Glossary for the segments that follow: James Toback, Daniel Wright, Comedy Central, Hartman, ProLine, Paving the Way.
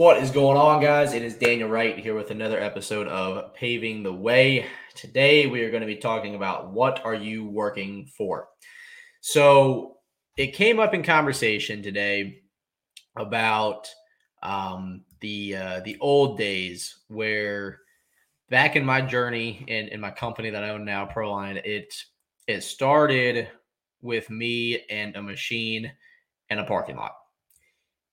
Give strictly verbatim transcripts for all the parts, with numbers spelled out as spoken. What is going on, guys? It is Daniel Wright here with another episode of Paving the Way. Today, we are going to be talking about what are you working for? So it came up in conversation today about um, the uh, the old days where back in my journey and in, in my company that I own now, ProLine, it, it started with me and a machine and a parking lot.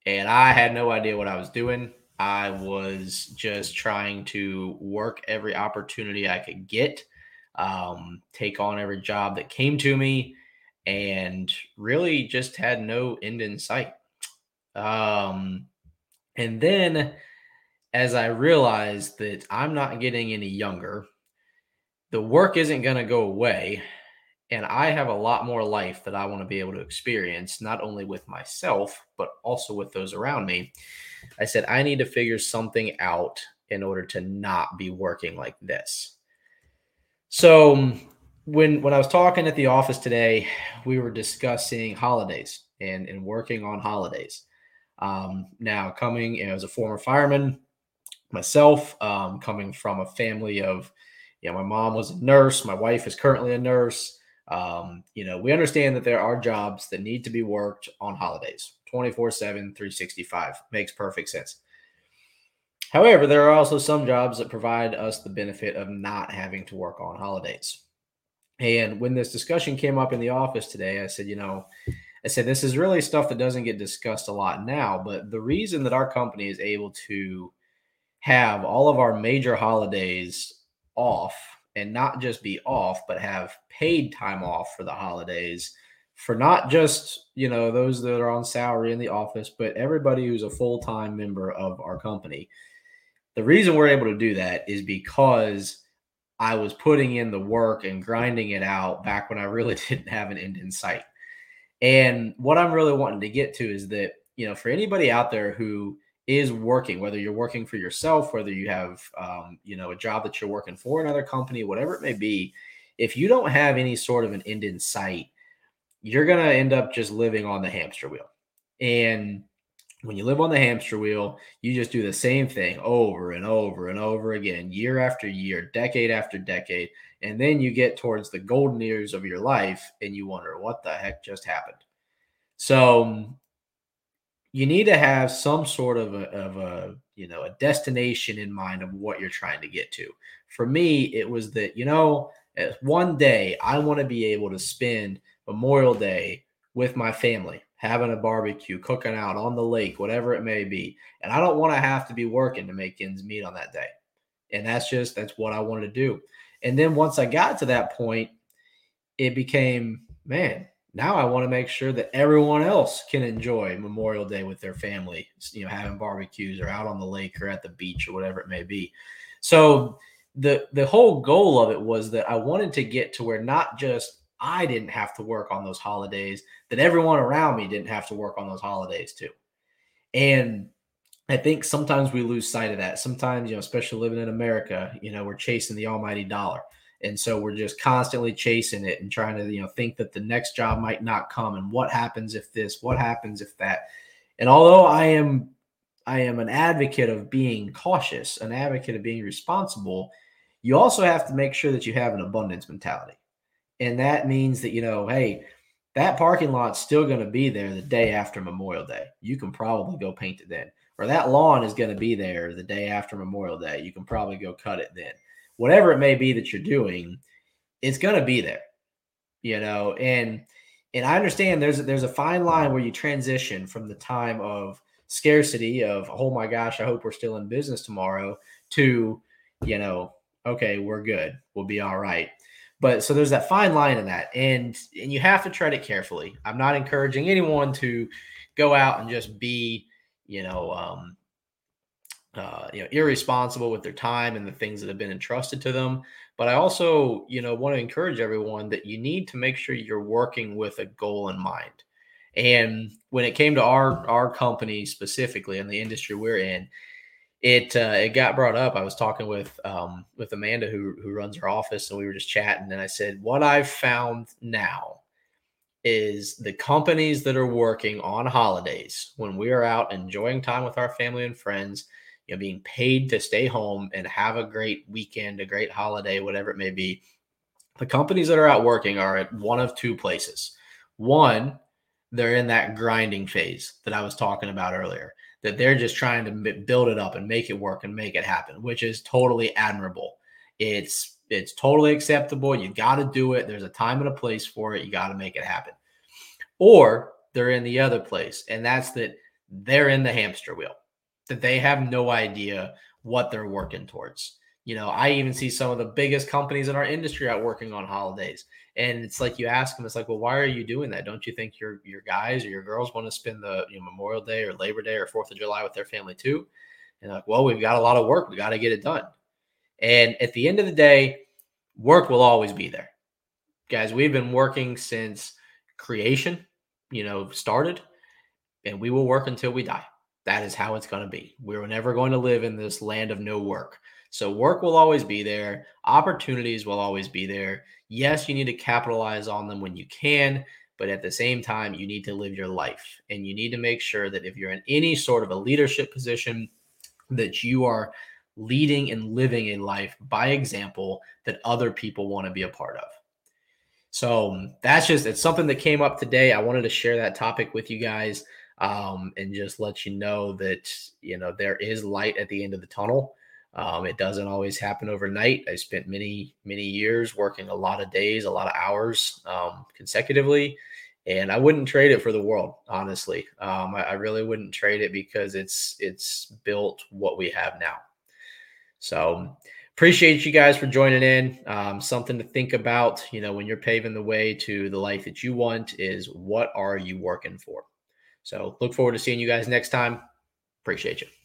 And I had no idea what I was doing. I was just trying to work every opportunity I could get, um, take on every job that came to me, and really just had no end in sight. Um, and then as I realized that I'm not getting any younger, the work isn't going to go away, and I have a lot more life that I want to be able to experience, not only with myself, but also with those around me. I said, I need to figure something out in order to not be working like this. So when when I was talking at the office today, we were discussing holidays and, and working on holidays. Um, now, coming you know, as a former fireman myself, um, coming from a family of, you know, my mom was a nurse, my wife is currently a nurse. Um, you know, we understand that there are jobs that need to be worked on holidays, twenty-four seven, three sixty-five. Makes perfect sense. However, there are also some jobs that provide us the benefit of not having to work on holidays. And when this discussion came up in the office today, I said, you know, I said, this is really stuff that doesn't get discussed a lot now, but the reason that our company is able to have all of our major holidays off, and not just be off, but have paid time off for the holidays for not just, you know, those that are on salary in the office, but everybody who's a full-time member of our company. The reason we're able to do that is because I was putting in the work and grinding it out back when I really didn't have an end in sight. And what I'm really wanting to get to is that, you know, for anybody out there who is working, whether you're working for yourself, whether you have, um, you know, a job that you're working for another company, whatever it may be, if you don't have any sort of an end in sight, you're going to end up just living on the hamster wheel. And when you live on the hamster wheel, you just do the same thing over and over and over again, year after year, decade after decade. And then you get towards the golden years of your life and you wonder what the heck just happened. So you need to have some sort of a, of a, you know, a destination in mind of what you're trying to get to. For me, it was that, you know, one day I want to be able to spend Memorial Day with my family, having a barbecue, cooking out on the lake, whatever it may be. And I don't want to have to be working to make ends meet on that day. And that's just, that's what I wanted to do. And then once I got to that point, it became, man, now I want to make sure that everyone else can enjoy Memorial Day with their family, you know, having barbecues or out on the lake or at the beach or whatever it may be. So the the whole goal of it was that I wanted to get to where not just I didn't have to work on those holidays, that everyone around me didn't have to work on those holidays too. And I think sometimes we lose sight of that. Sometimes, you know, especially living in America, you know, we're chasing the almighty dollar. And so we're just constantly chasing it and trying to, you know, think that the next job might not come. And what happens if this, what happens if that? And although I am, I am an advocate of being cautious, an advocate of being responsible, you also have to make sure that you have an abundance mentality. And that means that, you know, hey, that parking lot's still going to be there the day after Memorial Day. You can probably go paint it then. Or that lawn is going to be there the day after Memorial Day. You can probably go cut it then. Whatever it may be that you're doing, it's going to be there, you know, and, and I understand there's, there's a fine line where you transition from the time of scarcity of, oh my gosh, I hope we're still in business tomorrow to, you know, okay, we're good. We'll be all right. But so there's that fine line in that, and, and you have to tread it carefully. I'm not encouraging anyone to go out and just be, you know, um, Uh, you know, irresponsible with their time and the things that have been entrusted to them. But I also, you know, want to encourage everyone that you need to make sure you're working with a goal in mind. And when it came to our our company specifically and the industry we're in, it uh, it got brought up. I was talking with um, with Amanda who who runs our office, and we were just chatting. And I said, what I've found now is the companies that are working on holidays when we are out enjoying time with our family and friends, you know, being paid to stay home and have a great weekend, a great holiday, whatever it may be. The companies that are out working are at one of two places. One, they're in that grinding phase that I was talking about earlier, that they're just trying to build it up and make it work and make it happen, which is totally admirable. It's It's totally acceptable. You got to do it. There's a time and a place for it. You got to make it happen. Or they're in the other place, and that's that they're in the hamster wheel, that they have no idea what they're working towards. You know, I even see some of the biggest companies in our industry out working on holidays. And it's like, you ask them, it's like, well, why are you doing that? Don't you think your your guys or your girls want to spend the you know, Memorial Day or Labor Day or fourth of July with their family too? And like, well, we've got a lot of work. We got to get it done. And at the end of the day, work will always be there. Guys, we've been working since creation, you know, started, and we will work until we die. That is how it's going to be. We're never going to live in this land of no work. So work will always be there. Opportunities will always be there. Yes, you need to capitalize on them when you can, but at the same time, you need to live your life. And you need to make sure that if you're in any sort of a leadership position, that you are leading and living a life by example that other people want to be a part of. So that's just, it's something that came up today. I wanted to share that topic with you guys um, and just let you know that, you know, there is light at the end of the tunnel. Um, it doesn't always happen overnight. I spent many, many years working a lot of days, a lot of hours um, consecutively, and I wouldn't trade it for the world, honestly. Um, I, I really wouldn't trade it because it's, it's built what we have now. So appreciate you guys for joining in. Um, something to think about, you know, when you're paving the way to the life that you want is, what are you working for? So look forward to seeing you guys next time. Appreciate you.